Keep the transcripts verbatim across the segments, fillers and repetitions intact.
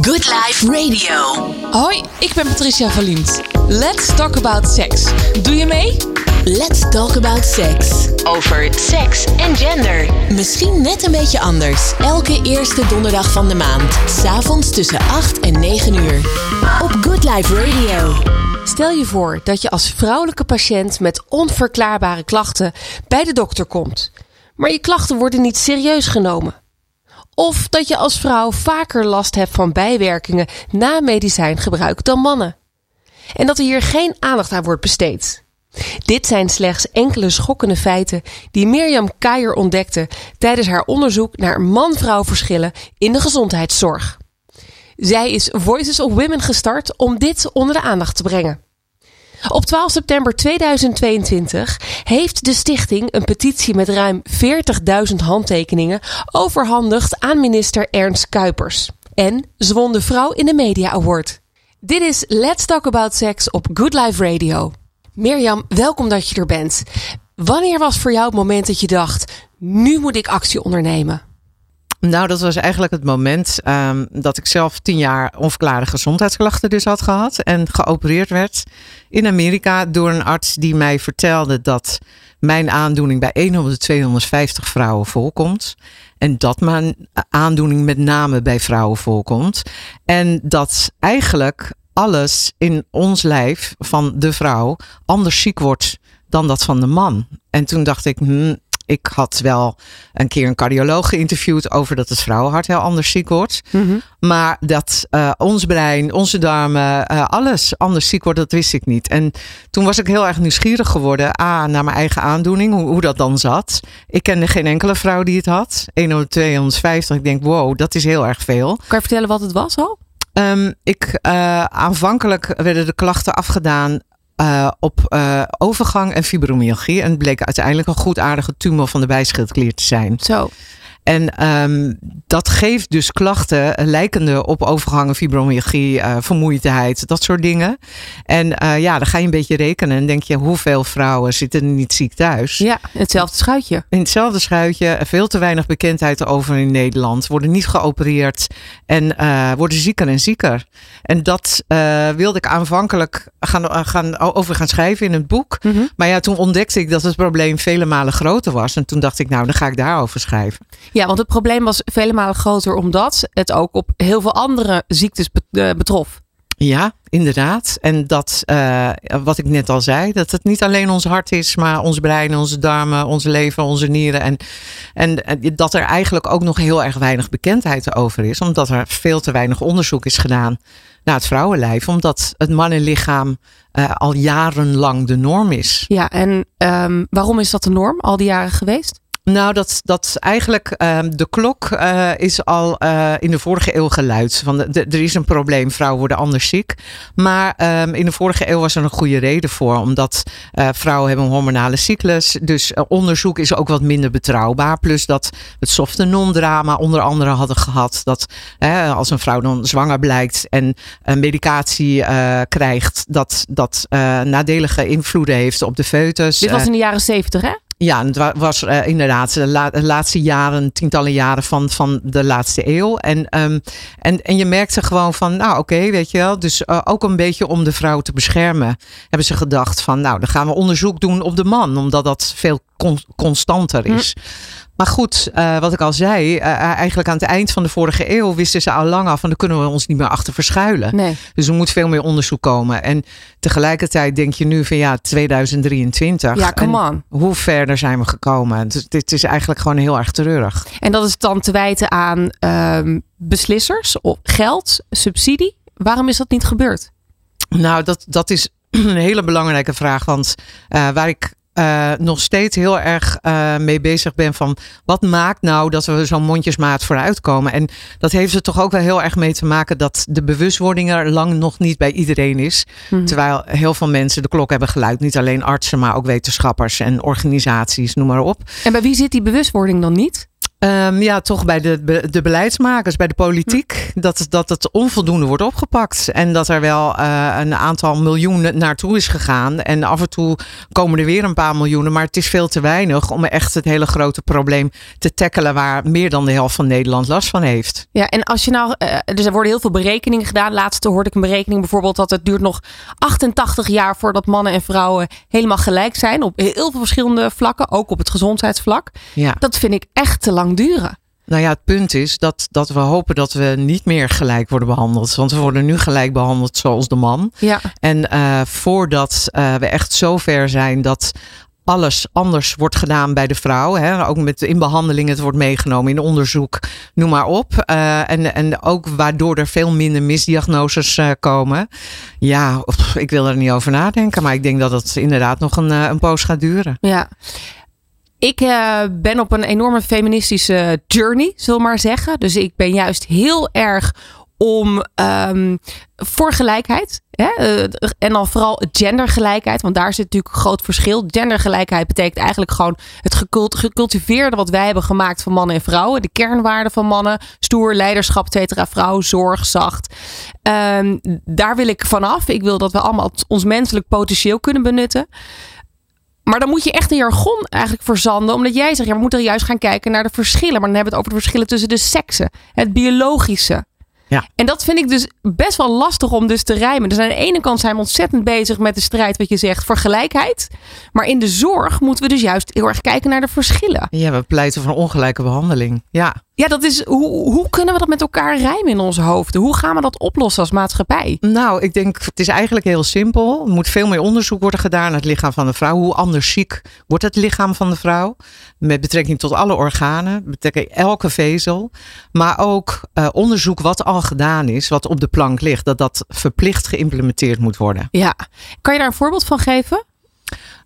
Good Life Radio. Hoi, ik ben Patricia van Liemt. Let's Talk About Sex. Doe je mee? Let's Talk About Sex. Over seks en gender. Misschien net een beetje anders. Elke eerste donderdag van de maand. 'S avonds tussen acht en negen uur. Op Good Life Radio. Stel je voor dat je als vrouwelijke patiënt met onverklaarbare klachten bij de dokter komt. Maar je klachten worden niet serieus genomen. Of dat je als vrouw vaker last hebt van bijwerkingen na medicijngebruik dan mannen. En dat er hier geen aandacht aan wordt besteed. Dit zijn slechts enkele schokkende feiten die Mirjam Keijer ontdekte tijdens haar onderzoek naar man-vrouw verschillen in de gezondheidszorg. Zij is Voices of Women gestart om dit onder de aandacht te brengen. Op twaalf september tweeduizend tweeëntwintig heeft de stichting een petitie met ruim veertigduizend handtekeningen overhandigd aan minister Ernst Kuipers. En ze won de Vrouw in de Media Award. Dit is Let's Talk About Sex op Good Life Radio. Mirjam, welkom dat je er bent. Wanneer was voor jou het moment dat je dacht, nu moet ik actie ondernemen? Nou, dat was eigenlijk het moment um, dat ik zelf tien jaar onverklaarde gezondheidsklachten dus had gehad. En geopereerd werd in Amerika door een arts die mij vertelde dat mijn aandoening bij honderd tot tweehonderdvijftig vrouwen voorkomt. En dat mijn aandoening met name bij vrouwen voorkomt. En dat eigenlijk alles in ons lijf van de vrouw anders ziek wordt dan dat van de man. En toen dacht ik... Hmm, ik had wel een keer een cardioloog geïnterviewd over dat het vrouwenhart heel anders ziek wordt. Mm-hmm. Maar dat uh, ons brein, onze darmen, uh, alles anders ziek wordt, dat wist ik niet. En toen was ik heel erg nieuwsgierig geworden ah, naar mijn eigen aandoening, hoe, hoe dat dan zat. Ik kende geen enkele vrouw die het had. honderd tot tweehonderdvijftig, ik denk wow, dat is heel erg veel. Kan je vertellen wat het was al? Um, ik, uh, aanvankelijk werden de klachten afgedaan Uh, op uh, overgang en fibromyalgie. En het bleek uiteindelijk een goed aardige tumor van de bijschildklier te zijn. Zo. En um, dat geeft dus klachten lijkende op overgangen, fibromyalgie, uh, vermoeidheid, dat soort dingen. En uh, ja, dan ga je een beetje rekenen en denk je, hoeveel vrouwen zitten niet ziek thuis? Ja, hetzelfde schuitje. In hetzelfde schuitje, veel te weinig bekendheid over in Nederland, worden niet geopereerd en uh, worden zieker en zieker. En dat uh, wilde ik aanvankelijk gaan, uh, gaan, over gaan schrijven in het boek. Mm-hmm. Maar ja, toen ontdekte ik dat het probleem vele malen groter was. En toen dacht ik, nou, dan ga ik daarover schrijven. Ja, want het probleem was vele malen groter omdat het ook op heel veel andere ziektes betrof. Ja, inderdaad. En dat, uh, wat ik net al zei, dat het niet alleen ons hart is, maar ons brein, onze darmen, onze lever, onze nieren. En, en, en dat er eigenlijk ook nog heel erg weinig bekendheid over is, omdat er veel te weinig onderzoek is gedaan naar het vrouwenlijf, omdat het mannenlichaam uh, al jarenlang de norm is. Ja, en um, waarom is dat de norm al die jaren geweest? Nou, dat, dat eigenlijk uh, de klok uh, is al uh, in de vorige eeuw geluid. Van de, de, er is een probleem, vrouwen worden anders ziek. Maar uh, in de vorige eeuw was er een goede reden voor. Omdat uh, vrouwen hebben een hormonale cyclus. Dus uh, onderzoek is ook wat minder betrouwbaar. Plus dat het softenon-drama onder andere hadden gehad. Dat uh, als een vrouw dan zwanger blijkt en een medicatie uh, krijgt. Dat dat uh, nadelige invloeden heeft op de foetus. Dit was in de jaren zeventig, hè? Ja, het was uh, inderdaad de, la- de laatste jaren, tientallen jaren van, van de laatste eeuw. En, um, en, en je merkte gewoon van, nou oké, okay, weet je wel. Dus uh, ook een beetje om de vrouw te beschermen. Hebben ze gedacht van, nou dan gaan we onderzoek doen op de man. Omdat dat veel con- constanter is. Hm. Maar goed, uh, wat ik al zei, uh, eigenlijk aan het eind van de vorige eeuw wisten ze al lang af van, daar kunnen we ons niet meer achter verschuilen. Nee. Dus er moet veel meer onderzoek komen. En tegelijkertijd denk je nu van ja, tweeduizend drieëntwintig. Ja, come on. Hoe verder zijn we gekomen? Dus dit is eigenlijk gewoon heel erg treurig. En dat is dan te wijten aan uh, beslissers, geld, subsidie. Waarom is dat niet gebeurd? Nou, dat, dat is een hele belangrijke vraag. Want uh, waar ik... Uh, nog steeds heel erg uh, mee bezig ben van wat maakt nou dat we zo'n mondjesmaat vooruit komen. En dat heeft er toch ook wel heel erg mee te maken dat de bewustwording er lang nog niet bij iedereen is. Mm-hmm. Terwijl heel veel mensen de klok hebben geluid. Niet alleen artsen, maar ook wetenschappers en organisaties, noem maar op. En bij wie zit die bewustwording dan niet? Um, ja, toch bij de, de beleidsmakers, bij de politiek, dat, dat het onvoldoende wordt opgepakt. En dat er wel uh, een aantal miljoenen naartoe is gegaan. En af en toe komen er weer een paar miljoenen, maar het is veel te weinig om echt het hele grote probleem te tackelen waar meer dan de helft van Nederland last van heeft. Ja, en als je nou, uh, dus er worden heel veel berekeningen gedaan. Laatst hoorde ik een berekening bijvoorbeeld dat het duurt nog achtentachtig jaar voordat mannen en vrouwen helemaal gelijk zijn. Op heel veel verschillende vlakken, ook op het gezondheidsvlak. Ja. Dat vind ik echt te lang duren. Nou ja, het punt is dat, dat we hopen dat we niet meer gelijk worden behandeld. Want we worden nu gelijk behandeld zoals de man. Ja. En uh, voordat uh, we echt zo ver zijn dat alles anders wordt gedaan bij de vrouw. Hè? Ook met in behandeling, het wordt meegenomen in onderzoek, noem maar op. Uh, en, en ook waardoor er veel minder misdiagnoses uh, komen. Ja, pff, ik wil er niet over nadenken. Maar ik denk dat het inderdaad nog een, uh, een poos gaat duren. Ja. Ik uh, ben op een enorme feministische journey, zullen we maar zeggen. Dus ik ben juist heel erg om um, voor gelijkheid. Hè? Uh, en dan vooral gendergelijkheid. Want daar zit natuurlijk een groot verschil. Gendergelijkheid betekent eigenlijk gewoon het gecult- gecultiveerde wat wij hebben gemaakt van mannen en vrouwen. De kernwaarden van mannen. Stoer, leiderschap, et cetera. Vrouw, zorg, zacht. Um, daar wil ik vanaf. Ik wil dat we allemaal ons menselijk potentieel kunnen benutten. Maar dan moet je echt een jargon eigenlijk verzanden. Omdat jij zegt, ja, we moeten juist gaan kijken naar de verschillen. Maar dan hebben we het over de verschillen tussen de seksen. Het biologische. Ja. En dat vind ik dus best wel lastig om dus te rijmen. Dus aan de ene kant zijn we ontzettend bezig met de strijd, wat je zegt, voor gelijkheid. Maar in de zorg moeten we dus juist heel erg kijken naar de verschillen. Ja, we pleiten voor ongelijke behandeling. Ja, ja, dat is, hoe, hoe kunnen we dat met elkaar rijmen in onze hoofden? Hoe gaan we dat oplossen als maatschappij? Nou, ik denk, het is eigenlijk heel simpel. Er moet veel meer onderzoek worden gedaan naar het lichaam van de vrouw. Hoe anders ziek wordt het lichaam van de vrouw? Met betrekking tot alle organen, betrekking elke vezel. Maar ook uh, onderzoek wat al gedaan is, wat op de plank ligt, dat dat verplicht geïmplementeerd moet worden. Ja, kan je daar een voorbeeld van geven?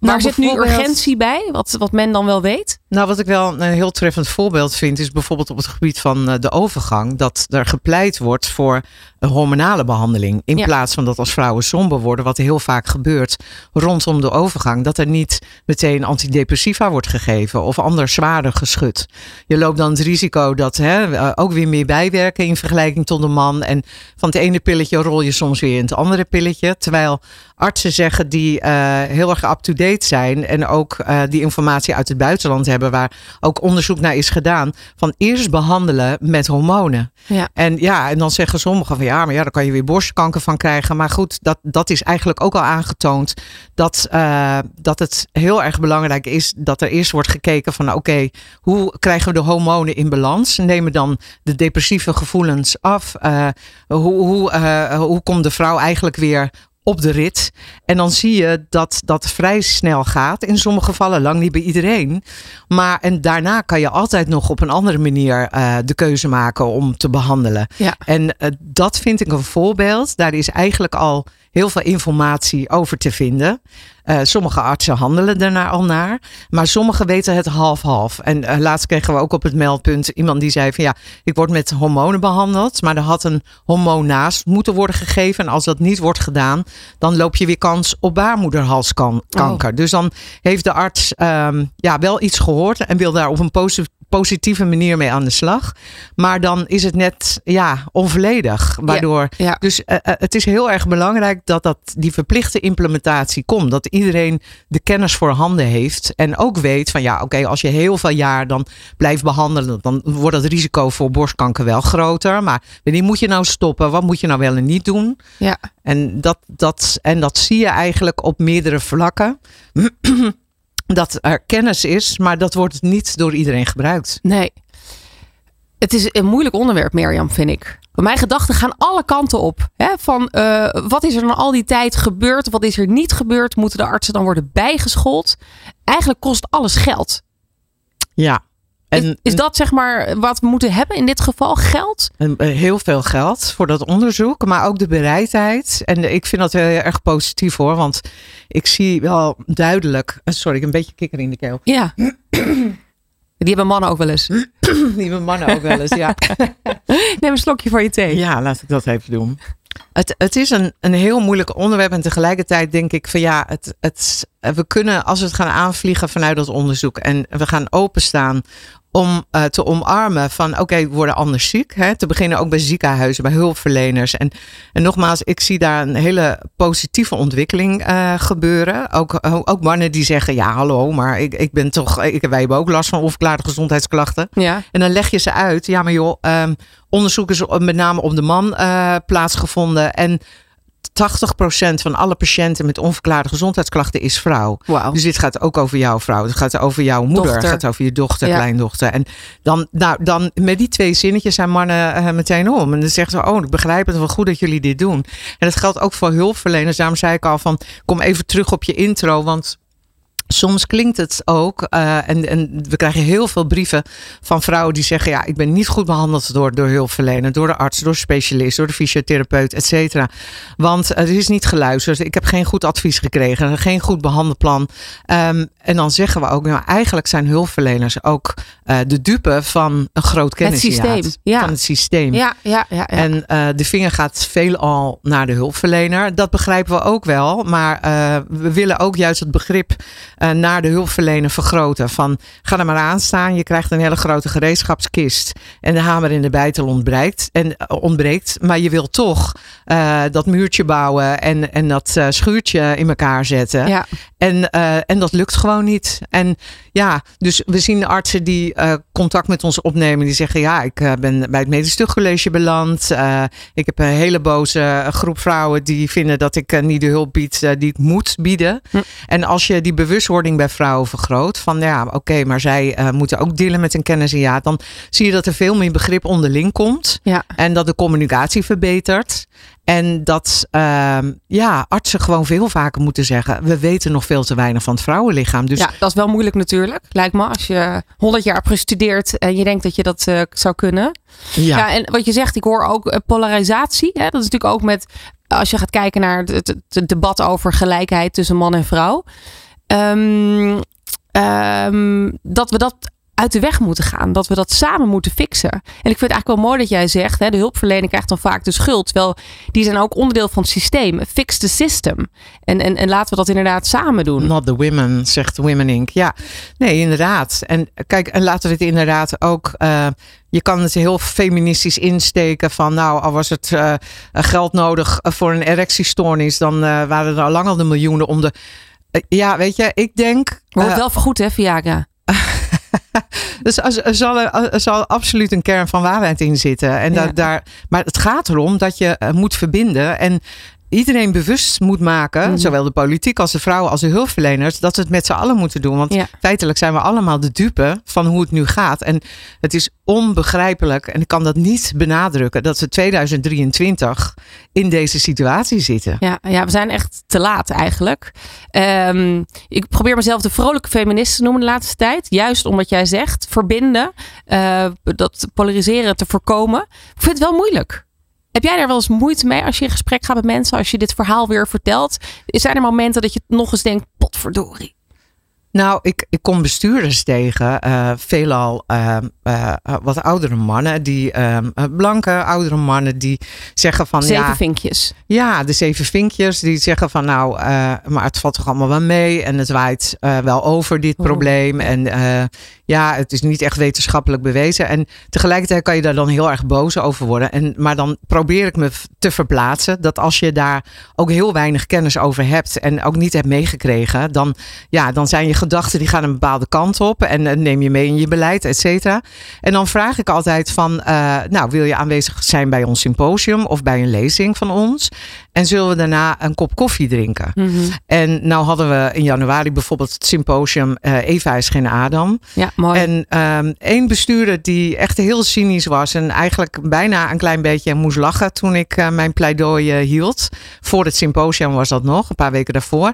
Waar nou, zit nu urgentie bij? Wat, wat men dan wel weet? Nou, wat ik wel een heel treffend voorbeeld vind, is bijvoorbeeld op het gebied van de overgang. Dat er gepleit wordt voor een hormonale behandeling. In ja. plaats van dat als vrouwen somber worden, wat heel vaak gebeurt rondom de overgang. Dat er niet meteen antidepressiva wordt gegeven of anders zwaarder geschud. Je loopt dan het risico dat hè, ook weer meer bijwerken in vergelijking tot de man. En van het ene pilletje rol je soms weer in het andere pilletje. Terwijl artsen zeggen die uh, heel erg up-to-date zijn en ook uh, die informatie uit het buitenland hebben, waar ook onderzoek naar is gedaan, van eerst behandelen met hormonen. Ja. En ja, en dan zeggen sommigen van ja, maar ja, daar kan je weer borstkanker van krijgen. Maar goed, dat, dat is eigenlijk ook al aangetoond dat, uh, dat het heel erg belangrijk is dat er eerst wordt gekeken van oké, okay, hoe krijgen we de hormonen in balans? Nemen dan de depressieve gevoelens af? Uh, hoe, hoe, uh, hoe komt de vrouw eigenlijk weer op de rit? En dan zie je dat dat vrij snel gaat. In sommige gevallen, lang niet bij iedereen. Maar en daarna kan je altijd nog op een andere manier uh, de keuze maken om te behandelen. Ja. En uh, dat vind ik een voorbeeld. Daar is eigenlijk al heel veel informatie over te vinden. Uh, sommige artsen handelen daarna al naar. Maar sommigen weten het half-half. En uh, laatst kregen we ook op het meldpunt iemand die zei van ja, ik word met hormonen behandeld. Maar er had een hormoon naast moeten worden gegeven. En als dat niet wordt gedaan, dan loop je weer kans op baarmoederhalskanker. Oh. Dus dan heeft de arts um, ja, wel iets gehoord en wil daar op een positief positieve manier mee aan de slag. Maar dan is het net ja, onvolledig. Waardoor, ja, ja. Dus uh, het is heel erg belangrijk dat, dat die verplichte implementatie komt. Dat iedereen de kennis voor handen heeft. En ook weet van ja, oké, okay, als je heel veel jaar dan blijft behandelen, dan wordt het risico voor borstkanker wel groter. Maar wanneer moet je nou stoppen? Wat moet je nou wel en niet doen? Ja. En, dat, dat, en dat zie je eigenlijk op meerdere vlakken. Dat er kennis is, maar dat wordt niet door iedereen gebruikt. Nee. Het is een moeilijk onderwerp, Mirjam, vind ik. Mijn gedachten gaan alle kanten op. Hè? Van uh, wat is er dan al die tijd gebeurd? Wat is er niet gebeurd? Moeten de artsen dan worden bijgeschoold? Eigenlijk kost alles geld. Ja. En, is, is dat zeg maar wat we moeten hebben in dit geval? Geld? Heel veel geld voor dat onderzoek. Maar ook de bereidheid. En ik vind dat heel erg positief hoor. Want ik zie wel duidelijk. Sorry, ik heb een beetje kikker in de keel. Ja. Die hebben mannen ook wel eens. Die hebben mannen ook wel eens, ja. Neem een slokje van je thee. Ja, laat ik dat even doen. Het, het is een, een heel moeilijk onderwerp. En tegelijkertijd denk ik van ja, het, het, we kunnen als we het gaan aanvliegen vanuit dat onderzoek. En we gaan openstaan om uh, te omarmen van oké, okay, we worden anders ziek. Hè? Te beginnen ook bij ziekenhuizen, bij hulpverleners. En, en nogmaals, ik zie daar een hele positieve ontwikkeling uh, gebeuren. Ook, ook mannen die zeggen, ja hallo, maar ik, ik ben toch, ik, wij hebben ook last van onverklaarde gezondheidsklachten. Ja. En dan leg je ze uit, ja maar joh, um, onderzoek is met name op de man uh, plaatsgevonden en tachtig procent van alle patiënten met onverklaarde gezondheidsklachten is vrouw. Wow. Dus dit gaat ook over jouw vrouw. Het gaat over jouw moeder. Dochter. Het gaat over je dochter, ja. kleindochter. En dan, nou, dan met die twee zinnetjes zijn mannen uh, meteen om. En dan zeggen ze, oh, ik begrijp het wel goed dat jullie dit doen. En dat geldt ook voor hulpverleners. Daarom zei ik al van, kom even terug op je intro, want soms klinkt het ook, uh, en, en we krijgen heel veel brieven van vrouwen die zeggen, ja, ik ben niet goed behandeld door, door hulpverlener, door de arts, door de specialist, door de fysiotherapeut, et cetera. Want uh, er is niet geluisterd, ik heb geen goed advies gekregen, geen goed behandelplan. Um, en dan zeggen we ook, nou, eigenlijk zijn hulpverleners ook uh, de dupe van een groot kennisjaar. Het systeem, ja. Van het systeem. Ja, ja, ja, ja. En uh, de vinger gaat veelal naar de hulpverlener. Dat begrijpen we ook wel, maar uh, we willen ook juist het begrip Uh, naar de hulpverlener vergroten. Van, ga er maar aan staan. Je krijgt een hele grote gereedschapskist. En de hamer in de bijtel ontbreekt. En, uh, ontbreekt maar je wil toch uh, dat muurtje bouwen. En, en dat uh, schuurtje in elkaar zetten. Ja. En, uh, en dat lukt gewoon niet. En ja, dus we zien artsen die uh, contact met ons opnemen. Die zeggen, ja, ik uh, ben bij het Medisch Tuchtcollege beland. Uh, ik heb een hele boze groep vrouwen die vinden dat ik uh, niet de hulp bied uh, die ik moet bieden. Hm. En als je die bewust bij vrouwen vergroot. Van ja, oké, okay, maar zij uh, moeten ook dealen met een kennisjaar. Dan zie je dat er veel meer begrip onderling komt. Ja. En dat de communicatie verbetert. En dat uh, ja, artsen gewoon veel vaker moeten zeggen, we weten nog veel te weinig van het vrouwenlichaam. Dus ja, dat is wel moeilijk natuurlijk. Lijkt me als je honderd jaar hebt gestudeerd en je denkt dat je dat uh, zou kunnen. Ja. Ja, en wat je zegt, ik hoor ook polarisatie. Hè? Dat is natuurlijk ook met, als je gaat kijken naar het, het debat over gelijkheid tussen man en vrouw. Um, um, dat we dat uit de weg moeten gaan. Dat we dat samen moeten fixen. En ik vind het eigenlijk wel mooi dat jij zegt, hè, de hulpverlener krijgt dan vaak de schuld. Terwijl die zijn ook onderdeel van het systeem. Fix the system. En, en, en laten we dat inderdaad samen doen. Not the women, zegt Women Incorporated. Ja, nee, inderdaad. En kijk, en laten we dit inderdaad ook Uh, je kan het heel feministisch insteken van, nou, al was het uh, geld nodig voor een erectiestoornis, dan uh, waren er al lang al de miljoenen om de ja, weet je, ik denk wordt uh, wel vergoed, hè, Viagra? Dus er zal, er zal absoluut een kern van waarheid in zitten. En ja. da- daar, maar het gaat erom dat je uh, moet verbinden en iedereen bewust moet maken, mm-hmm. zowel de politiek als de vrouwen als de hulpverleners, dat we het met z'n allen moeten doen. Want ja. feitelijk zijn we allemaal de dupe van hoe het nu gaat. En het is onbegrijpelijk, en ik kan dat niet benadrukken, dat we tweeduizend drieëntwintig in deze situatie zitten. Ja, ja, we zijn echt te laat eigenlijk. Um, ik probeer mezelf de vrolijke feminist te noemen de laatste tijd. Juist omdat jij zegt, verbinden, uh, dat polariseren te voorkomen. Ik vind het wel moeilijk. Heb jij daar wel eens moeite mee als je in gesprek gaat met mensen, als je dit verhaal weer vertelt? Zijn er momenten dat je nog eens denkt, potverdorie? Nou, ik, ik kom bestuurders tegen, uh, veelal uh, uh, wat oudere mannen, die uh, blanke oudere mannen die zeggen van zeven ja, vinkjes. Ja, de zeven vinkjes die zeggen van nou, uh, maar het valt toch allemaal wel mee en het waait uh, wel over dit oh. probleem en uh, ja, het is niet echt wetenschappelijk bewezen en tegelijkertijd kan je daar dan heel erg boos over worden. En maar dan probeer ik me te verplaatsen dat als je daar ook heel weinig kennis over hebt en ook niet hebt meegekregen, dan ja, dan zijn je gedachten die gaan een bepaalde kant op en neem je mee in je beleid, et cetera. En dan vraag ik altijd van, uh, nou, wil je aanwezig zijn bij ons symposium of bij een lezing van ons? En zullen we daarna een kop koffie drinken? Mm-hmm. En nou hadden we in januari bijvoorbeeld het symposium uh, Eva is geen Adam. Ja, mooi. En um, één bestuurder die echt heel cynisch was en eigenlijk bijna een klein beetje moest lachen toen ik uh, mijn pleidooi uh, hield. Voor het symposium was dat nog, een paar weken daarvoor.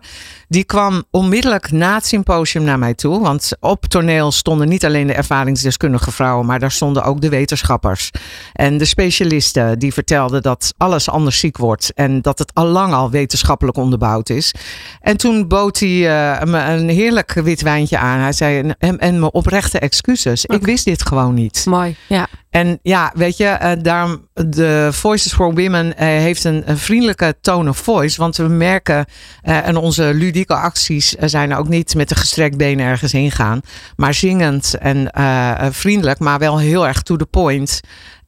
Die kwam onmiddellijk na het symposium naar mij toe. Want op toneel stonden niet alleen de ervaringsdeskundige vrouwen, maar daar stonden ook de wetenschappers. En de specialisten die vertelden dat alles anders ziek wordt. En dat het allang al wetenschappelijk onderbouwd is. En toen bood hij uh, me een heerlijk wit wijntje aan. Hij zei, en, en me op oprechte excuses. Okay. Ik wist dit gewoon niet. Mooi, ja. En ja, weet je, uh, daarom de Voices for Women uh, heeft een, een vriendelijke tone of voice. Want we merken, uh, en onze ludieke acties uh, zijn ook niet met de gestrekt benen ergens heen gaan. Maar zingend en uh, vriendelijk, maar wel heel erg to the point.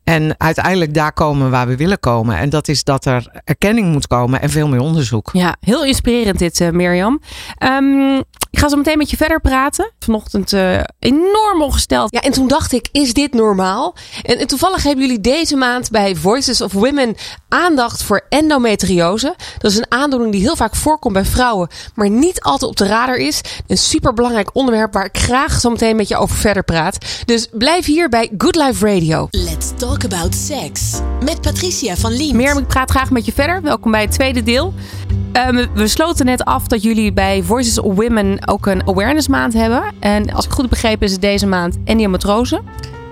En uiteindelijk daar komen waar we willen komen. En dat is dat er erkenning moet komen en veel meer onderzoek. Ja, heel inspirerend dit, uh, Mirjam. Um, ik ga zo meteen met je verder praten. Vanochtend uh, enorm ongesteld. Ja, en toen dacht ik, is dit normaal? En, en toevallig hebben jullie deze maand bij Voices of Women aandacht voor endometriose. Dat is een aandoening die heel vaak voorkomt bij vrouwen, maar niet altijd op de radar is. Een superbelangrijk onderwerp waar ik graag zo meteen met je over verder praat. Dus blijf hier bij Good Life Radio. Let's talk. Talk About Sex met Patricia van Liemt. Mirjam, ik praat graag met je verder. Welkom bij het tweede deel. Um, we sloten net af dat jullie bij Voices of Women ook een awareness maand hebben. En als ik goed begrepen is het deze maand endometriose.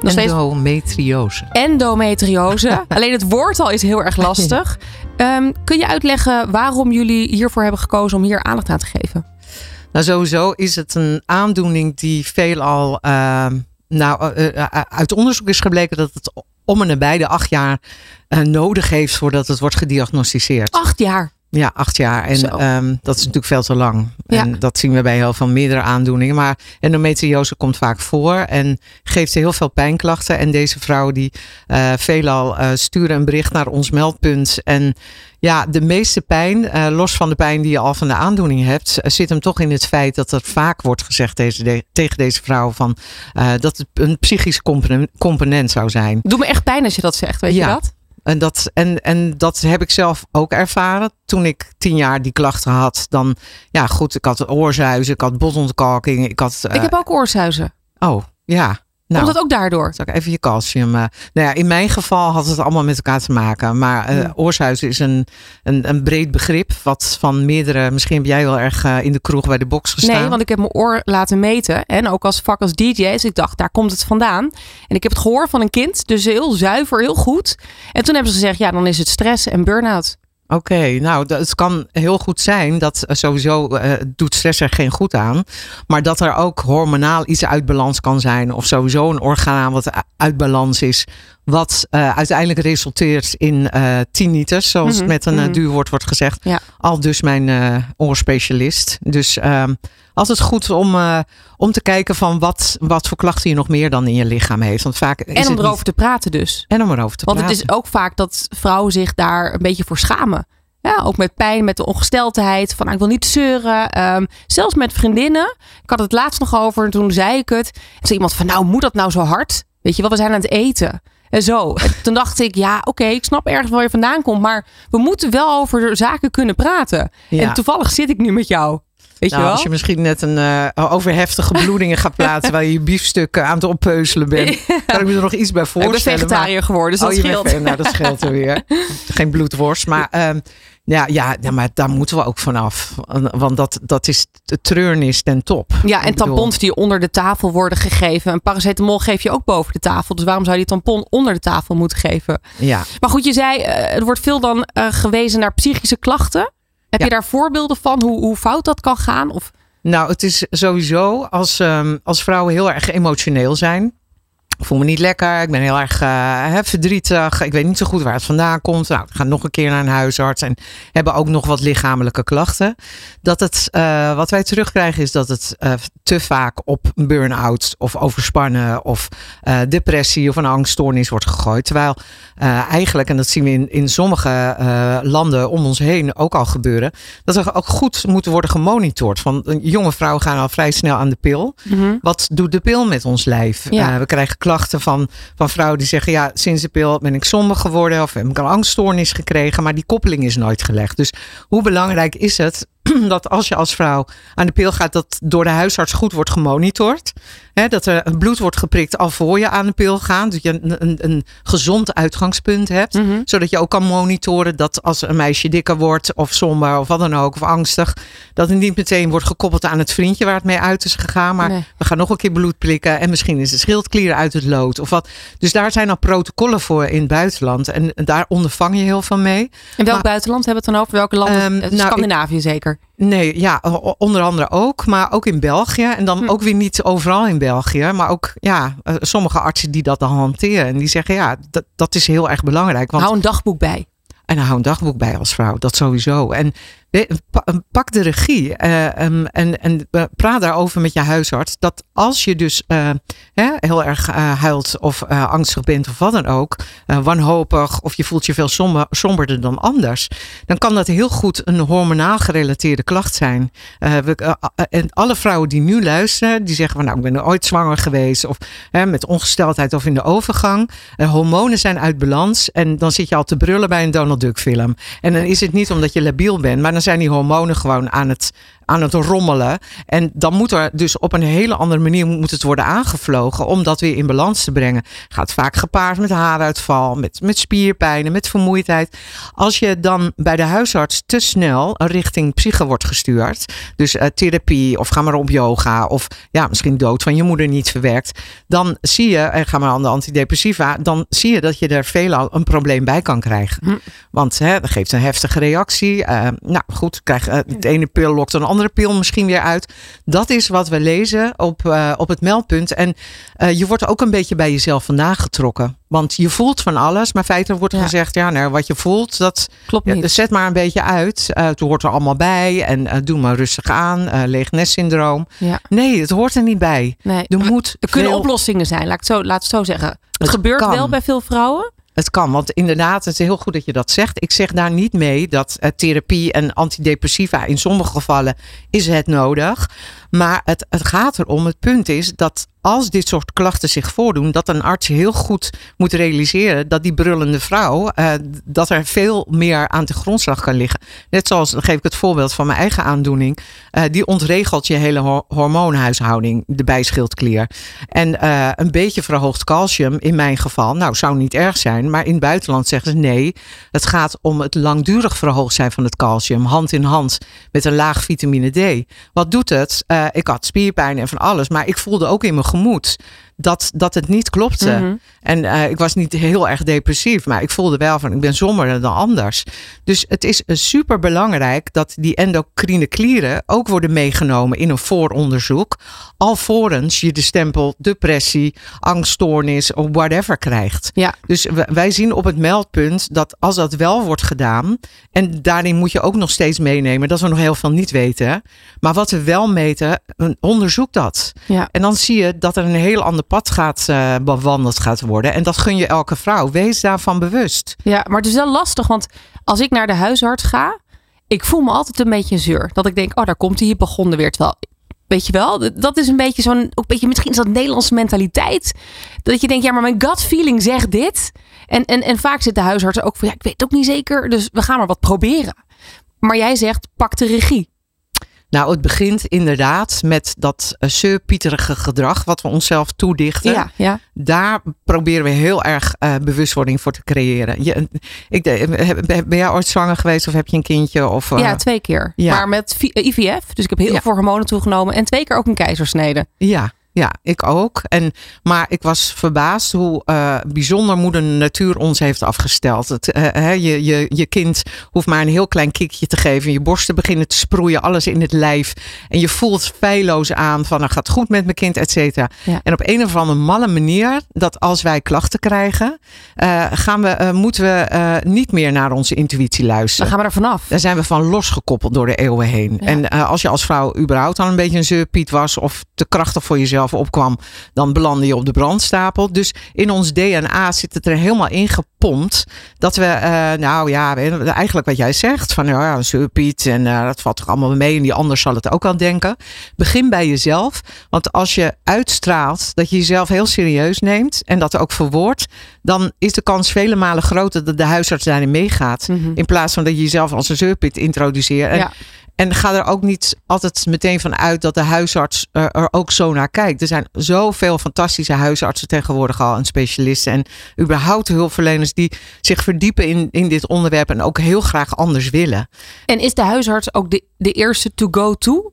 Endometriose. Endometriose. Alleen het woord al is heel erg lastig. Um, kun je uitleggen waarom jullie hiervoor hebben gekozen om hier aandacht aan te geven? Nou, sowieso is het een aandoening die veelal... Uh, nou, uh, uh, uit onderzoek is gebleken dat het... om en nabij de acht jaar uh, nodig heeft voordat het wordt gediagnosticeerd. Acht jaar? Ja, acht jaar. En um, dat is natuurlijk veel te lang. Ja. En dat zien we bij heel veel meerdere aandoeningen. Maar endometriose komt vaak voor en geeft heel veel pijnklachten. En deze vrouwen die uh, veelal uh, sturen een bericht naar ons meldpunt. En ja, de meeste pijn, uh, los van de pijn die je al van de aandoening hebt, uh, zit hem toch in het feit dat er vaak wordt gezegd deze de- tegen deze vrouwen van uh, dat het een psychisch componen- component zou zijn. Doe me echt pijn als je dat zegt, weet ja. je dat? En dat, en, en dat heb ik zelf ook ervaren. Toen ik tien jaar die klachten had, dan, ja goed, ik had oorzuizen, ik had botontkalking. Ik had, uh, ik heb ook oorzuizen. Oh, ja. Nou, komt dat ook daardoor? Zal ik even je calcium. Uh, nou ja, in mijn geval had het allemaal met elkaar te maken. Maar uh, oorzuizen is een, een, een breed begrip. Wat van meerdere. Misschien heb jij wel erg uh, in de kroeg bij de box gestaan. Nee, want ik heb mijn oor laten meten. En ook als vak als D J's. Ik dacht, daar komt het vandaan. En ik heb het gehoor van een kind. Dus heel zuiver, heel goed. En toen hebben ze gezegd, ja, dan is het stress en burn-out. Oké, okay, nou, het kan heel goed zijn dat sowieso uh, doet stress er geen goed aan. Maar dat er ook hormonaal iets uit balans kan zijn. Of sowieso een orgaan wat uit balans is. Wat uh, uiteindelijk resulteert in uh, tinnitus. Zoals mm-hmm, het met een mm-hmm. duur woord wordt gezegd. Ja. Al dus mijn uh, oorspecialist. Dus um, altijd goed om, uh, om te kijken van wat, wat voor klachten je nog meer dan in je lichaam heeft. Want vaak is en om erover niet... te praten dus. En om erover te Want praten. Want het is ook vaak dat vrouwen zich daar een beetje voor schamen. Ja, ook met pijn, met de ongesteldheid. Van, nou, ik wil niet zeuren. Um, zelfs met vriendinnen. Ik had het laatst nog over en toen zei ik het. Toen zei iemand van, nou, moet dat nou zo hard? Weet je wel, we zijn aan het eten. En zo. En toen dacht ik, ja, oké, okay, ik snap ergens waar je vandaan komt. Maar we moeten wel over zaken kunnen praten. Ja. En toevallig zit ik nu met jou. Weet nou, je wel? Als je misschien net een uh, overheftige bloedingen gaat plaatsen... waar je je biefstukken aan het oppeuzelen bent. Ja. Kan ik me er nog iets bij voorstellen. Ik ben vegetariër maar... geworden, dus oh, dat scheelt. Bent, nou, dat scheelt er weer. Geen bloedworst, maar... Um, Ja, ja, maar daar moeten we ook vanaf. Want dat, dat is treurnis ten top. Ja, en tampons die onder de tafel worden gegeven. En paracetamol geef je ook boven de tafel. Dus waarom zou je die tampon onder de tafel moeten geven? Ja. Maar goed, je zei, er wordt veel dan gewezen naar psychische klachten. Heb ja. je daar voorbeelden van? Hoe, hoe fout dat kan gaan? Of? Nou, het is sowieso als, um, als vrouwen heel erg emotioneel zijn. Ik voel me niet lekker. Ik ben heel erg uh, verdrietig. Ik weet niet zo goed waar het vandaan komt. Nou, we gaan nog een keer naar een huisarts. En hebben ook nog wat lichamelijke klachten. Dat het, uh, wat wij terugkrijgen is dat het uh, te vaak op burn-out. Of overspannen. Of uh, depressie. Of een angststoornis wordt gegooid. Terwijl uh, eigenlijk, en dat zien we in, in sommige uh, landen om ons heen ook al gebeuren. Dat er ook goed moet worden gemonitord. Want jonge vrouwen gaan al vrij snel aan de pil. Mm-hmm. Wat doet de pil met ons lijf? Ja. Uh, we krijgen klachten. Van, van vrouwen die zeggen, ja, sinds de pil ben ik somber geworden of heb ik een angststoornis gekregen, maar die koppeling is nooit gelegd. Dus hoe belangrijk is het dat als je als vrouw aan de pil gaat, dat door de huisarts goed wordt gemonitord. Hè, dat er een bloed wordt geprikt al voor je aan de pil gaat. Dat je een, een, een gezond uitgangspunt hebt. Mm-hmm. Zodat je ook kan monitoren dat als een meisje dikker wordt of somber of wat dan ook, of angstig, dat het niet meteen wordt gekoppeld aan het vriendje waar het mee uit is gegaan. Maar nee. we gaan nog een keer bloed prikken en misschien is de schildklier uit het lood of wat. Dus daar zijn al protocollen voor in het buitenland. En daar ondervang je heel veel mee. En welk maar, buitenland hebben we het dan over? Welke landen? Um, nou, Scandinavië zeker? vaker? Nee, ja, onder andere ook. Maar ook in België. En dan hm. ook weer niet overal in België. Maar ook, ja, sommige artsen die dat dan hanteren. En die zeggen, ja, dat, dat is heel erg belangrijk. Want hou een dagboek bij. En hou een dagboek bij als vrouw. Dat sowieso. En pak de regie. Uh, um, en, en praat daarover met je huisarts. Dat als je dus uh, hè, heel erg uh, huilt. Of uh, angstig bent. Of wat dan ook. Uh, wanhopig. Of je voelt je veel somber, somberder dan anders. Dan kan dat heel goed een hormonaal gerelateerde klacht zijn. Uh, we, uh, en alle vrouwen die nu luisteren. Die zeggen van nou, ik ben ooit zwanger geweest. Of hè, met ongesteldheid of in de overgang. Uh, hormonen zijn uit balans. En dan zit je al te brullen bij een Donald Duck film. En dan is het niet omdat je labiel bent. Maar dan zijn die hormonen gewoon aan het, aan het rommelen. En dan moet er dus op een hele andere manier moet het worden aangevlogen om dat weer in balans te brengen. Gaat vaak gepaard met haaruitval, met, met spierpijnen, met vermoeidheid. Als je dan bij de huisarts te snel richting psyche wordt gestuurd, dus uh, therapie of ga maar op yoga of ja, misschien dood van je moeder niet verwerkt, dan zie je, en ga maar aan de antidepressiva, dan zie je dat je er veelal een probleem bij kan krijgen. Hm. Want hè, dat geeft een heftige reactie. Uh, nou goed, krijg, uh, de ene pil lokt een andere pil misschien weer uit. Dat is wat we lezen op, uh, op het meldpunt. En uh, je wordt ook een beetje bij jezelf vandaan getrokken. Want je voelt van alles. Maar feitelijk wordt ja. gezegd, ja, nou, wat je voelt, dat klopt niet. Ja, zet maar een beetje uit. Uh, het hoort er allemaal bij. En uh, doe maar rustig aan. Uh, Leegnest-syndroom. Ja. Nee, het hoort er niet bij. Nee. Er, moet er kunnen veel... oplossingen zijn. Laat, ik zo, laat het zo zeggen. Het, het gebeurt kan. wel bij veel vrouwen. Het kan, want inderdaad, het is heel goed dat je dat zegt. Ik zeg daar niet mee dat uh, therapie en antidepressiva in sommige gevallen is het nodig. Maar het, het gaat erom, het punt is dat als dit soort klachten zich voordoen, dat een arts heel goed moet realiseren dat die brullende vrouw, uh, dat er veel meer aan de grondslag kan liggen. Net zoals, dan geef ik het voorbeeld van mijn eigen aandoening, uh, die ontregelt je hele ho- hormoonhuishouding, de bijschildklier. En uh, een beetje verhoogd calcium in mijn geval, nou zou niet erg zijn, maar in het buitenland zeggen ze nee, het gaat om het langdurig verhoogd zijn van het calcium, hand in hand met een laag vitamine D. Wat doet het? Uh, ik had spierpijn en van alles, maar ik voelde ook in mijn gemoed dat, dat het niet klopte. Mm-hmm. En uh, ik was niet heel erg depressief, maar ik voelde wel van ik ben somberder dan anders. Dus het is super belangrijk dat die endocrine klieren ook worden meegenomen in een vooronderzoek, alvorens je de stempel depressie, angststoornis of whatever krijgt. Ja. Dus wij zien op het meldpunt dat als dat wel wordt gedaan, en daarin moet je ook nog steeds meenemen dat we nog heel veel niet weten, maar wat we wel meten, onderzoek dat. Ja. En dan zie je dat er een heel ander pad gaat uh, bewandeld gaat worden. En dat gun je elke vrouw. Wees daarvan bewust. Ja, maar het is wel lastig. Want als ik naar de huisarts ga, ik voel me altijd een beetje zeur. Dat ik denk, oh, daar komt die begonnen weer. Terwijl, weet je wel, dat is een beetje zo'n, ook een beetje, misschien is dat Nederlandse mentaliteit. Dat je denkt, ja, maar mijn gut feeling zegt dit. En, en, en vaak zit de huisarts ook van, ja, ik weet het ook niet zeker. Dus we gaan maar wat proberen. Maar jij zegt, pak de regie. Nou, het begint inderdaad met dat uh, surpieterige gedrag wat we onszelf toedichten. Ja, ja. Daar proberen we heel erg uh, bewustwording voor te creëren. Je, ik, ben jij ooit zwanger geweest of heb je een kindje? Of, uh... Ja, twee keer. Ja. Maar met I V F, dus ik heb heel ja. veel hormonen toegenomen en twee keer ook een keizersnede. Ja. Ja, ik ook. En, maar ik was verbaasd hoe uh, bijzonder moeder natuur ons heeft afgesteld. Het, uh, hè, je, je, je kind hoeft maar een heel klein kiekje te geven. Je borsten beginnen te sproeien, alles in het lijf. En je voelt feilloos aan van, het gaat goed met mijn kind, et cetera. Ja. En op een of andere malle manier, dat als wij klachten krijgen, uh, gaan we, uh, moeten we uh, niet meer naar onze intuïtie luisteren. Dan gaan we er vanaf. Daar zijn we van losgekoppeld door de eeuwen heen. Ja. En uh, als je als vrouw überhaupt al een beetje een zeurpiet was of te krachtig voor jezelf opkwam, dan belandde je op de brandstapel. Dus in ons D N A zit het er helemaal in gepompt dat we, uh, nou ja, eigenlijk wat jij zegt, van ja, een surpiet en uh, dat valt toch allemaal mee en die ander zal het ook al denken. Begin bij jezelf, want als je uitstraalt dat je jezelf heel serieus neemt en dat ook verwoordt, dan is de kans vele malen groter dat de huisarts daarin meegaat, mm-hmm. in plaats van dat je jezelf als een surpiet introduceert. Ja. En ga er ook niet altijd meteen van uit dat de huisarts er, er ook zo naar kijkt. Er zijn zoveel fantastische huisartsen tegenwoordig al en specialisten. En überhaupt hulpverleners die zich verdiepen in, in dit onderwerp. En ook heel graag anders willen. En is de huisarts ook de, de eerste to go to?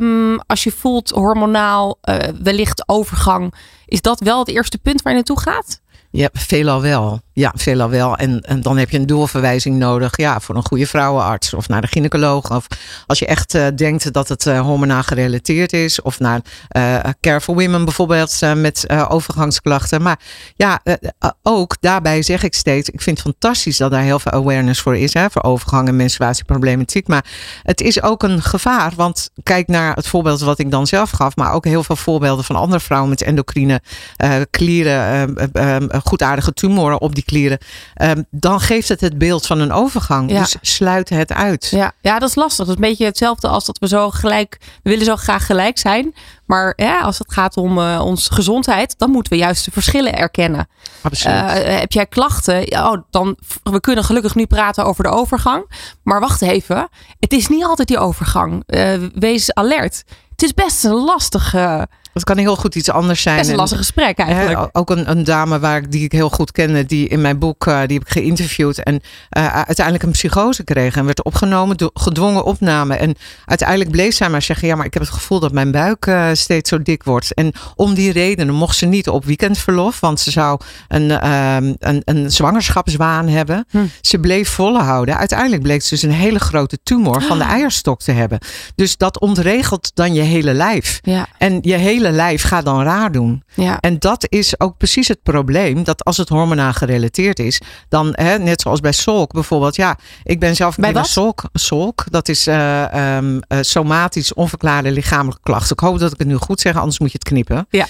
Um, als je voelt hormonaal, uh, wellicht overgang. Is dat wel het eerste punt waar je naartoe gaat? Ja, veelal wel. Ja, veelal wel. En, en dan heb je een doorverwijzing nodig. Ja, voor een goede vrouwenarts of naar de gynaecoloog. Of als je echt uh, denkt dat het uh, hormonaal gerelateerd is. Of naar uh, Care for Women bijvoorbeeld uh, met uh, overgangsklachten. Maar ja, uh, uh, ook daarbij zeg ik steeds. Ik vind het fantastisch dat daar heel veel awareness voor is. Hè, voor overgang en menstruatieproblematiek. Maar het is ook een gevaar. Want kijk naar het voorbeeld wat ik dan zelf gaf. Maar ook heel veel voorbeelden van andere vrouwen met endocrine uh, klieren. Uh, uh, goedaardige tumoren op die klieren, um, dan geeft het het beeld van een overgang. Ja. Dus sluit het uit. Ja. ja, dat is lastig. Dat is een beetje hetzelfde als dat we zo gelijk... We willen zo graag gelijk zijn. Maar ja, als het gaat om uh, onze gezondheid, dan moeten we juist de verschillen erkennen. Absoluut. Uh, heb jij klachten? Oh, dan, we kunnen gelukkig nu praten over de overgang. Maar wacht even. Het is niet altijd die overgang. Uh, wees alert. Het is best een lastige... Dat kan heel goed iets anders zijn. Best een lastig gesprek eigenlijk. Hè, ook een, een dame waar ik, die ik heel goed kende. Die in mijn boek, uh, die heb ik geïnterviewd. En uh, uiteindelijk een psychose kreeg. En werd opgenomen, do- gedwongen opname. En uiteindelijk bleef zij maar zeggen. Ja, maar ik heb het gevoel dat mijn buik uh, steeds zo dik wordt. En om die redenen mocht ze niet op weekendverlof. Want ze zou een, uh, een, een zwangerschapswaan hebben. Hm. Ze bleef volhouden. Uiteindelijk bleek ze dus een hele grote tumor van de eierstok te hebben. Dus dat ontregelt dan je hele lijf. Ja. En je hele lijf gaat dan raar doen. Ja. En dat is ook precies het probleem. Dat als het hormonaal gerelateerd is. Dan hè, net zoals bij solk bijvoorbeeld. Ja, ik ben zelf bij solk. Solk. Dat is uh, um, uh, somatisch onverklaarde lichamelijke klachten. Ik hoop dat ik het nu goed zeg. Anders moet je het knippen. Ja.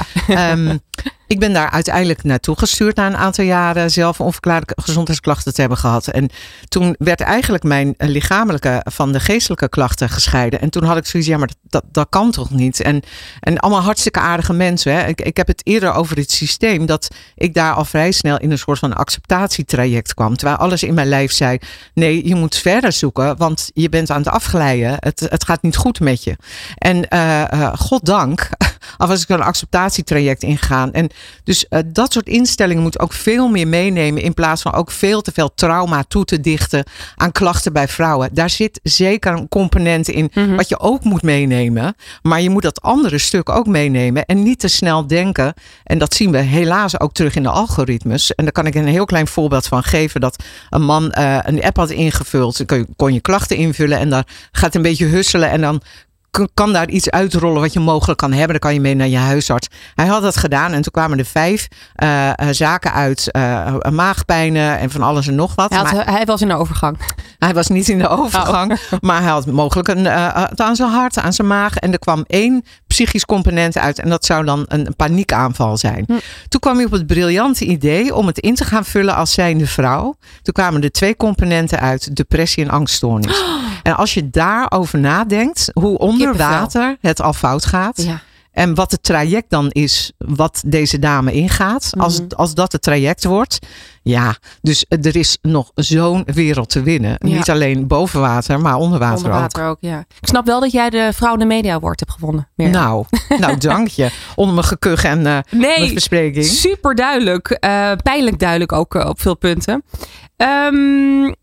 Um, Ik ben daar uiteindelijk naartoe gestuurd na een aantal jaren zelf onverklaarde gezondheidsklachten te hebben gehad. En toen werd eigenlijk mijn lichamelijke van de geestelijke klachten gescheiden. En toen had ik zoiets, ja, maar dat, dat, dat kan toch niet? En, en allemaal hartstikke aardige mensen. Hè? Ik, ik heb het eerder over het systeem dat ik daar al vrij snel in een soort van acceptatietraject kwam. Terwijl alles in mijn lijf zei, nee, je moet verder zoeken, want je bent aan het afglijden. Het, het gaat niet goed met je. En uh, uh, goddank, al was ik een acceptatietraject ingegaan. En Dus uh, dat soort instellingen moet ook veel meer meenemen. In plaats van ook veel te veel trauma toe te dichten aan klachten bij vrouwen. Daar zit zeker een component in mm-hmm. wat je ook moet meenemen. Maar je moet dat andere stuk ook meenemen. En niet te snel denken. En dat zien we helaas ook terug in de algoritmes. En daar kan ik een heel klein voorbeeld van geven. Dat een man uh, een app had ingevuld. Dan kon je, kon je klachten invullen. En daar gaat een beetje husselen. En dan... kan daar iets uitrollen wat je mogelijk kan hebben. Dan kan je mee naar je huisarts. Hij had dat gedaan en toen kwamen er vijf uh, zaken uit. Uh, maagpijnen en van alles en nog wat. Hij, had, maar, hij was in de overgang. Hij was niet in de overgang. Oh. Maar hij had mogelijk een, uh, aan zijn hart, aan zijn maag. En er kwam één psychisch component uit. En dat zou dan een paniekaanval zijn. Hm. Toen kwam hij op het briljante idee om het in te gaan vullen als zijnde vrouw. Toen kwamen er twee componenten uit. Depressie en angststoornis. Oh. En als je daarover nadenkt, hoe onder water het al fout gaat. Ja. En wat het traject dan is, wat deze dame ingaat. Mm-hmm. Als, als dat het traject wordt. Ja, dus er is nog zo'n wereld te winnen. Ja. Niet alleen boven water, maar onder water, onder water ook. ook ja. Ik snap wel dat jij de Vrouw in de Media Award hebt gewonnen. Mirjam. Nou, nou dank je. Onder mijn gekuch en uh, nee, mijn bespreking. Super duidelijk. Uh, pijnlijk duidelijk ook uh, op veel punten. Um,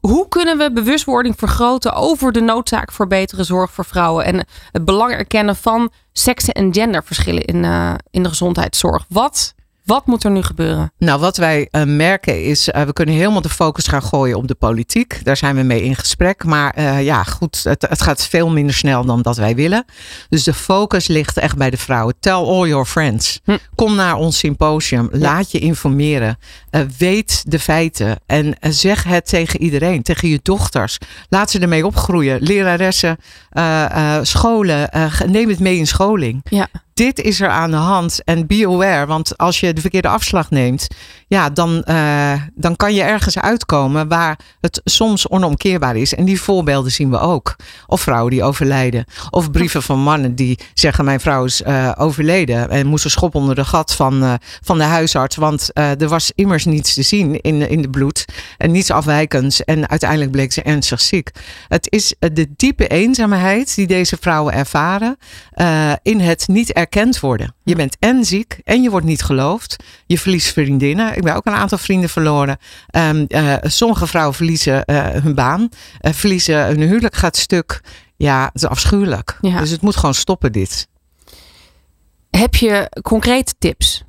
Hoe kunnen we bewustwording vergroten over de noodzaak voor betere zorg voor vrouwen en het belang erkennen van seksen- en genderverschillen in, uh, in de gezondheidszorg? Wat, wat moet er nu gebeuren? Nou, wat wij uh, merken is, uh, we kunnen helemaal de focus gaan gooien op de politiek. Daar zijn we mee in gesprek. Maar uh, ja, goed, het, het gaat veel minder snel dan dat wij willen. Dus de focus ligt echt bij de vrouwen. Tell all your friends. Hm. Kom naar ons symposium. Laat je informeren. Uh, weet de feiten en uh, zeg het tegen iedereen, tegen je dochters. Laat ze ermee opgroeien. Leraressen, uh, uh, scholen, uh, neem het mee in scholing. Ja. Dit is er aan de hand en be aware, want als je de verkeerde afslag neemt, ja, dan, uh, dan kan je ergens uitkomen waar het soms onomkeerbaar is. En die voorbeelden zien we ook. Of vrouwen die overlijden. Of brieven van mannen die zeggen, mijn vrouw is uh, overleden en moest een schop onder de gat van, uh, van de huisarts, want uh, er was immers niets te zien in, in de bloed en niets afwijkends en uiteindelijk bleek ze ernstig ziek. Het is de diepe eenzaamheid die deze vrouwen ervaren uh, in het niet erkend worden. Je bent en ziek en je wordt niet geloofd. Je verliest vriendinnen. Ik ben ook een aantal vrienden verloren. Um, uh, sommige vrouwen verliezen uh, hun baan, uh, verliezen hun huwelijk gaat stuk. Ja, het is afschuwelijk. Ja. Dus het moet gewoon stoppen dit. Heb je concrete tips?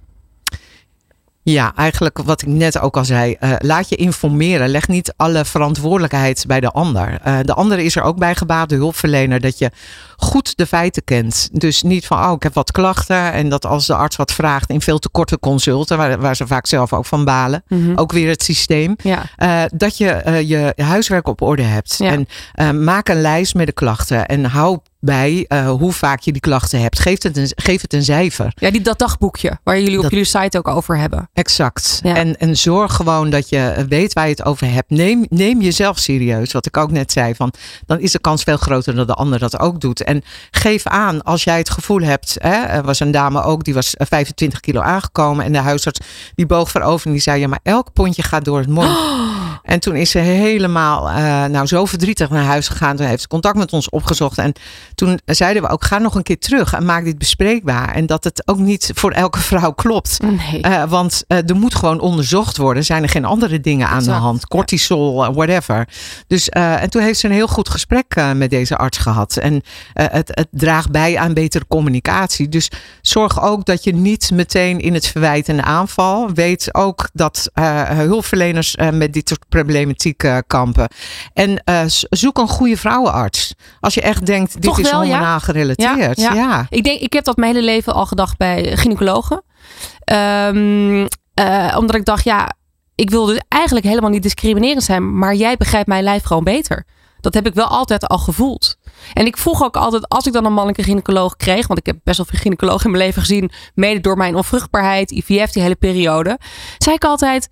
Ja, eigenlijk wat ik net ook al zei. Uh, laat je informeren. Leg niet alle verantwoordelijkheid bij de ander. Uh, de ander is er ook bij gebaat, de hulpverlener, dat je goed de feiten kent. Dus niet van, oh, ik heb wat klachten. En dat als de arts wat vraagt in veel te korte consulten, waar, waar ze vaak zelf ook van balen. Mm-hmm. Ook weer het systeem. Ja. Uh, dat je uh, je huiswerk op orde hebt. Ja. En uh, maak een lijst met de klachten. En hou bij uh, hoe vaak je die klachten hebt. Geef het een, geef het een cijfer. Ja, die, dat dagboekje waar jullie op dat, jullie site ook over hebben. Exact. Ja. En, en zorg gewoon dat je weet waar je het over hebt. Neem, neem jezelf serieus. Wat ik ook net zei. Van, dan is de kans veel groter dat de ander dat ook doet. En geef aan als jij het gevoel hebt. Hè, er was een dame ook. Die was vijfentwintig kilo aangekomen. En de huisarts die boog voorover. En die zei ja, maar elk pondje gaat door het mond. Oh. En toen is ze helemaal uh, nou zo verdrietig naar huis gegaan. Toen heeft ze contact met ons opgezocht. En toen zeiden we ook, ga nog een keer terug en maak dit bespreekbaar. En dat het ook niet voor elke vrouw klopt. Nee. Uh, want uh, er moet gewoon onderzocht worden. Zijn er geen andere dingen aan exact. De hand? Cortisol, uh, whatever. Dus, uh, en toen heeft ze een heel goed gesprek uh, met deze arts gehad. En uh, het, het draagt bij aan betere communicatie. Dus zorg ook dat je niet meteen in het verwijt en aanval. Weet ook dat uh, hulpverleners uh, met dit soort problematiek uh, kampen. En uh, zoek een goede vrouwenarts. Als je echt denkt, dit toch is wel, hormonaal ja? gerelateerd. Ja, ja. Ja. Ik, denk, ik heb dat mijn hele leven al gedacht bij gynaecologen. Um, uh, omdat ik dacht, ja, ik wil dus eigenlijk helemaal niet discriminerend zijn. Maar jij begrijpt mijn lijf gewoon beter. Dat heb ik wel altijd al gevoeld. En ik vroeg ook altijd, als ik dan een mannelijke gynaecoloog kreeg. Want ik heb best wel veel gynaecologen in mijn leven gezien. Mede door mijn onvruchtbaarheid, I V F, die hele periode. Zei ik altijd,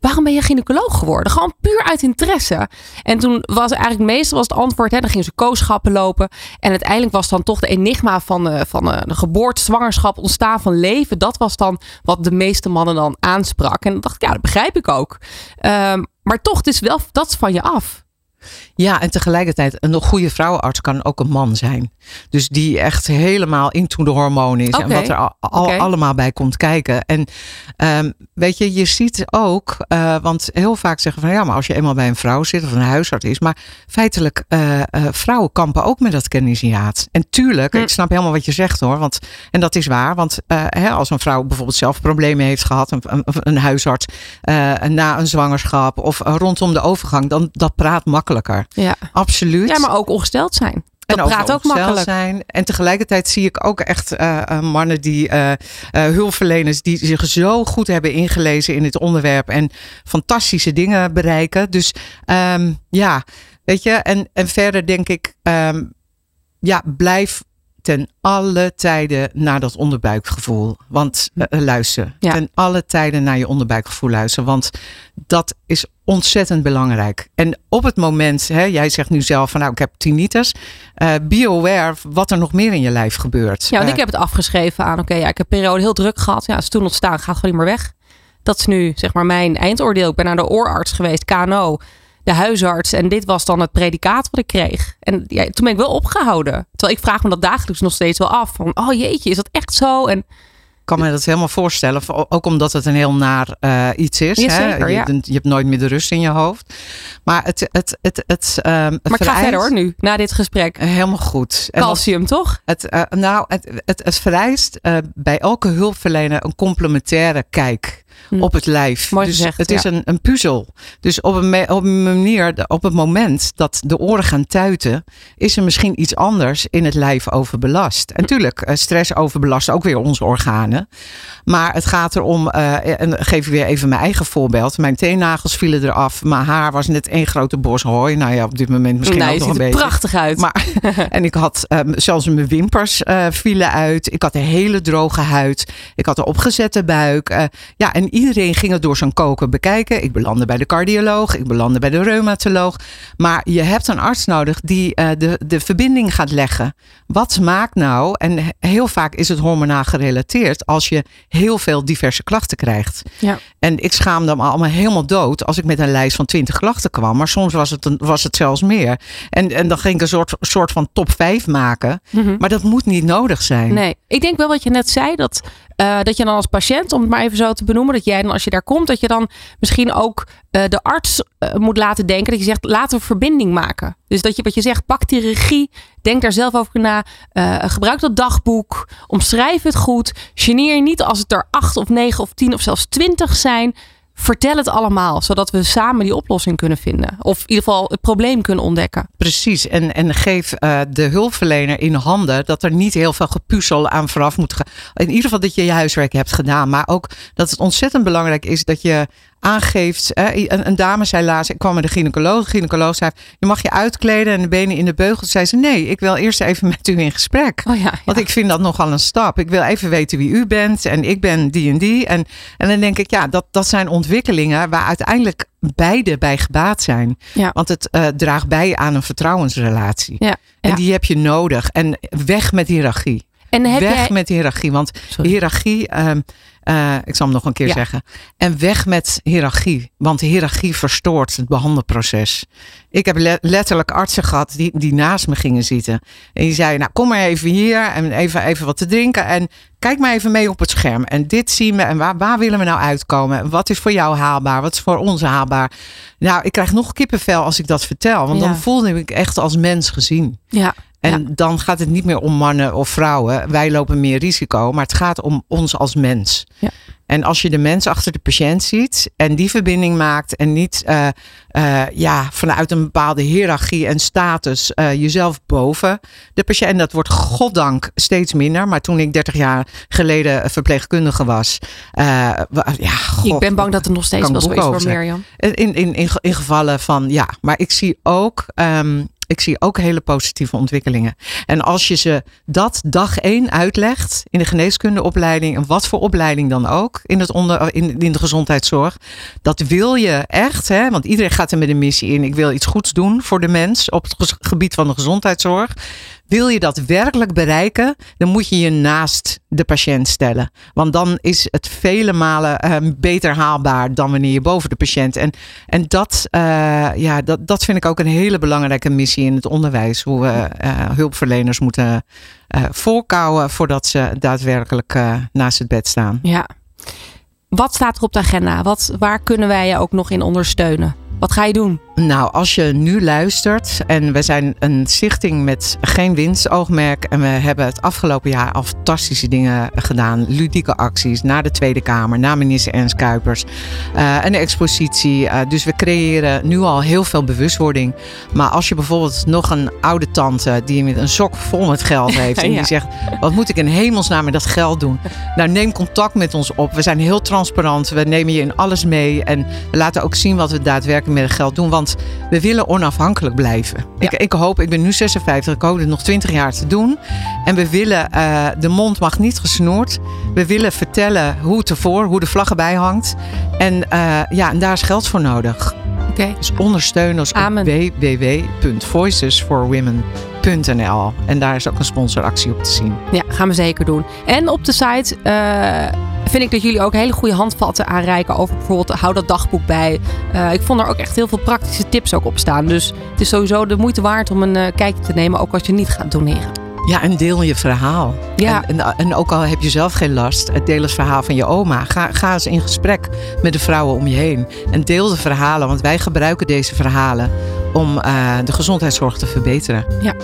waarom ben je gynaecoloog geworden? Gewoon puur uit interesse. En toen was eigenlijk meestal was het antwoord. Hè, dan gingen ze kooschappen lopen. En uiteindelijk was dan toch de enigma van, uh, van uh, de geboorte, zwangerschap, ontstaan van leven. Dat was dan wat de meeste mannen dan aansprak. En dan dacht ik, ja, dat begrijp ik ook. Um, maar toch, het is wel, dat is van je af. Ja, en tegelijkertijd, een goede vrouwenarts kan ook een man zijn. Dus die echt helemaal into de hormonen is. Okay. En wat er al, al, okay. allemaal bij komt kijken. En um, weet je, je ziet ook, uh, want heel vaak zeggen van ja, maar als je eenmaal bij een vrouw zit of een huisarts is. Maar feitelijk, uh, uh, vrouwen kampen ook met dat kennishiaat. En tuurlijk, hm. ik snap helemaal wat je zegt hoor. Want, en dat is waar, want uh, hè, als een vrouw bijvoorbeeld zelf problemen heeft gehad. Een, een, een huisarts uh, na een zwangerschap of rondom de overgang. Dan dat praat makkelijk. Ja, absoluut. Ja, maar ook ongesteld zijn. Dat en praat ook makkelijk. Zijn. En tegelijkertijd zie ik ook echt uh, mannen die uh, uh, hulpverleners die zich zo goed hebben ingelezen in dit onderwerp en fantastische dingen bereiken. Dus um, ja, weet je. En, en verder denk ik, um, ja, blijf ten alle tijden naar dat onderbuikgevoel. Want uh, luister. Ja. Ten alle tijden naar je onderbuikgevoel luisteren. Want dat is ontzettend belangrijk. En op het moment, hè, jij zegt nu zelf van nou, ik heb tinnitus. Uh, be aware wat er nog meer in je lijf gebeurt. Ja, want uh, ik heb het afgeschreven aan, oké, okay, ja, ik heb een periode heel druk gehad. Ja, is toen ontstaan, gaat gewoon niet meer weg. Dat is nu, zeg maar, mijn eindoordeel. Ik ben naar de oorarts geweest, K N O, de huisarts. En dit was dan het predicaat wat ik kreeg. En ja, toen ben ik wel opgehouden. Terwijl ik vraag me dat dagelijks nog steeds wel af. Van, oh jeetje, is dat echt zo? En ik kan me dat helemaal voorstellen. Ook omdat het een heel naar uh, iets is. Ja, hè? Zeker, ja. je, je hebt nooit meer de rust in je hoofd. Maar het, het, het, het, um, maar het vereist... ga verder hoor nu, na dit gesprek. Helemaal goed. Calcium, en dat, toch? Het, uh, nou, het, het, het vereist uh, bij elke hulpverlener een complementaire kijk hm. op het lijf. Mooi dus gezegd, het ja. is een, een puzzel. Dus op een, me, op een manier, op het moment dat de oren gaan tuiten, is er misschien iets anders in het lijf overbelast. En natuurlijk, uh, stress overbelast ook weer onze organen. Maar het gaat erom, uh, en geef ik weer even mijn eigen voorbeeld. Mijn teennagels vielen eraf. Mijn haar was net één grote bos hooi. Nou ja, op dit moment misschien nou, ook nog een beetje. Het ziet er prachtig uit. Maar, en ik had um, zelfs mijn wimpers uh, vielen uit. Ik had een hele droge huid. Ik had een opgezette buik. Uh, ja, en iedereen ging het door zijn koken bekijken. Ik belandde bij de cardioloog. Ik belandde bij de reumatoloog. Maar je hebt een arts nodig die uh, de, de verbinding gaat leggen. Wat maakt nou, en heel vaak is het hormonaal gerelateerd, als je heel veel diverse klachten krijgt. Ja. En ik schaamde me allemaal helemaal dood als ik met een lijst van twintig klachten kwam. Maar soms was het, een, was het zelfs meer. En, en dan ging ik een soort, soort van top vijf maken. Mm-hmm. Maar dat moet niet nodig zijn. Nee, ik denk wel wat je net zei. Dat, uh, dat je dan als patiënt, om het maar even zo te benoemen. Dat jij dan als je daar komt. Dat je dan misschien ook uh, de arts uh, moet laten denken. Dat je zegt, laten we verbinding maken. Dus dat je wat je zegt, pak die regie. Denk daar zelf over na. Uh, gebruik dat dagboek. Omschrijf het goed. Geneer je niet als het er acht of negen of tien of zelfs twintig zijn. Vertel het allemaal, zodat we samen die oplossing kunnen vinden. Of in ieder geval het probleem kunnen ontdekken. Precies, en, en geef uh, de hulpverlener in handen dat er niet heel veel gepuzzel aan vooraf moet gaan. In ieder geval dat je je huiswerk hebt gedaan. Maar ook dat het ontzettend belangrijk is dat je aangeeft. Hè, een, een dame zei laatst, ik kwam met de gynaecoloog. De gynaecoloog zei, je mag je uitkleden en de benen in de beugel. Zei ze, nee, ik wil eerst even met u in gesprek. Oh ja, ja. Want ik vind dat nogal een stap. Ik wil even weten wie u bent en ik ben die en die. En, en dan denk ik, ja, dat, dat zijn ontwikkelingen waar uiteindelijk beide bij gebaat zijn. Ja. Want het uh, draagt bij aan een vertrouwensrelatie. Ja, ja. En die heb je nodig. En weg met hiërarchie. En heb weg jij... met hiërarchie. Want Sorry. hiërarchie... Um, Uh, ik zal hem nog een keer ja. zeggen. En weg met hiërarchie. Want hiërarchie verstoort het behandelproces. Ik heb le- letterlijk artsen gehad die, die naast me gingen zitten. En die zeiden, nou kom maar even hier en even, even wat te drinken. En kijk maar even mee op het scherm. En dit zien we. En waar, waar willen we nou uitkomen? En wat is voor jou haalbaar? Wat is voor ons haalbaar? Nou, ik krijg nog kippenvel als ik dat vertel. Want ja. dan voelde ik echt als mens gezien. Ja. En ja. dan gaat het niet meer om mannen of vrouwen. Wij lopen meer risico. Maar het gaat om ons als mens. Ja. En als je de mens achter de patiënt ziet. En die verbinding maakt. En niet uh, uh, ja, vanuit een bepaalde hiërarchie en status. Uh, jezelf boven de patiënt. En dat wordt goddank steeds minder. Maar toen ik dertig jaar geleden verpleegkundige was. Uh, ja, God, ik ben bang dat er nog steeds wel zo is voor Mirjam. In, in, in, in gevallen van ja. Maar ik zie ook... Um, Ik zie ook hele positieve ontwikkelingen. En als je ze dat dag één uitlegt in de geneeskundeopleiding en wat voor opleiding dan ook in, het onder, in, in de gezondheidszorg. Dat wil je echt, hè? Want iedereen gaat er met een missie in. Ik wil iets goeds doen voor de mens op het gebied van de gezondheidszorg. Wil je dat werkelijk bereiken, dan moet je je naast de patiënt stellen. Want dan is het vele malen uh, beter haalbaar dan wanneer je boven de patiënt. En, en dat, uh, ja, dat, dat vind ik ook een hele belangrijke missie in het onderwijs. Hoe we uh, hulpverleners moeten uh, voorkouwen voordat ze daadwerkelijk uh, naast het bed staan. Ja. Wat staat er op de agenda? Wat, waar kunnen wij je ook nog in ondersteunen? Wat ga je doen? Nou, als je nu luistert en we zijn een stichting met geen winstoogmerk en we hebben het afgelopen jaar al fantastische dingen gedaan. Ludieke acties naar de Tweede Kamer, naar minister Ernst Kuipers, uh, een expositie. Uh, dus we creëren nu al heel veel bewustwording. Maar als je bijvoorbeeld nog een oude tante die met een sok vol met geld heeft en ja. die zegt, wat moet ik in hemelsnaam met dat geld doen? Nou, neem contact met ons op. We zijn heel transparant. We nemen je in alles mee en we laten ook zien wat we daadwerkelijk met het geld doen. Want we willen onafhankelijk blijven. Ja. Ik, ik hoop, ik ben nu zesenvijftig, ik hoop dit nog twintig jaar te doen. En we willen, uh, de mond mag niet gesnoerd. We willen vertellen hoe het ervoor, hoe de vlag erbij hangt. En uh, ja, en daar is geld voor nodig. Okay. Dus ondersteun ons Amen. op w w w punt voices for women punt n l. En daar is ook een sponsoractie op te zien. Ja, gaan we zeker doen. En op de site... Uh... vind ik dat jullie ook hele goede handvatten aanreiken over bijvoorbeeld hou dat dagboek bij. Uh, ik vond er ook echt heel veel praktische tips ook op staan. Dus het is sowieso de moeite waard om een uh, kijkje te nemen, ook als je niet gaat doneren. Ja, en deel je verhaal. Ja. En, en, en ook al heb je zelf geen last, deel het verhaal van je oma. Ga, ga eens in gesprek met de vrouwen om je heen. En deel de verhalen, want wij gebruiken deze verhalen om uh, de gezondheidszorg te verbeteren. Ja,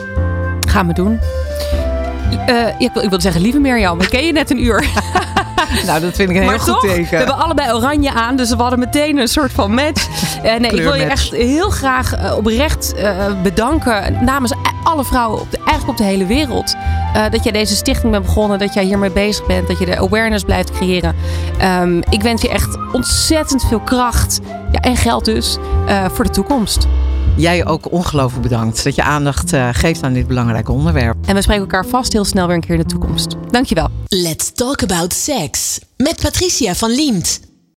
gaan we doen. Uh, ik, wil, ik wil zeggen, lieve Mirjam, we ken je net een uur. Nou, dat vind ik een maar heel toch, goed teken. We hebben allebei oranje aan, dus we hadden meteen een soort van match. En nee, ik wil je echt heel graag uh, oprecht uh, bedanken namens alle vrouwen op de, eigenlijk op de hele wereld. Uh, dat jij deze stichting bent begonnen, dat jij hiermee bezig bent, dat je de awareness blijft creëren. Um, ik wens je echt ontzettend veel kracht ja, en geld dus uh, voor de toekomst. Jij ook ongelooflijk bedankt dat je aandacht uh, geeft aan dit belangrijke onderwerp. En we spreken elkaar vast heel snel weer een keer in de toekomst. Dankjewel. Let's Talk About Sex met Patricia van Liemt.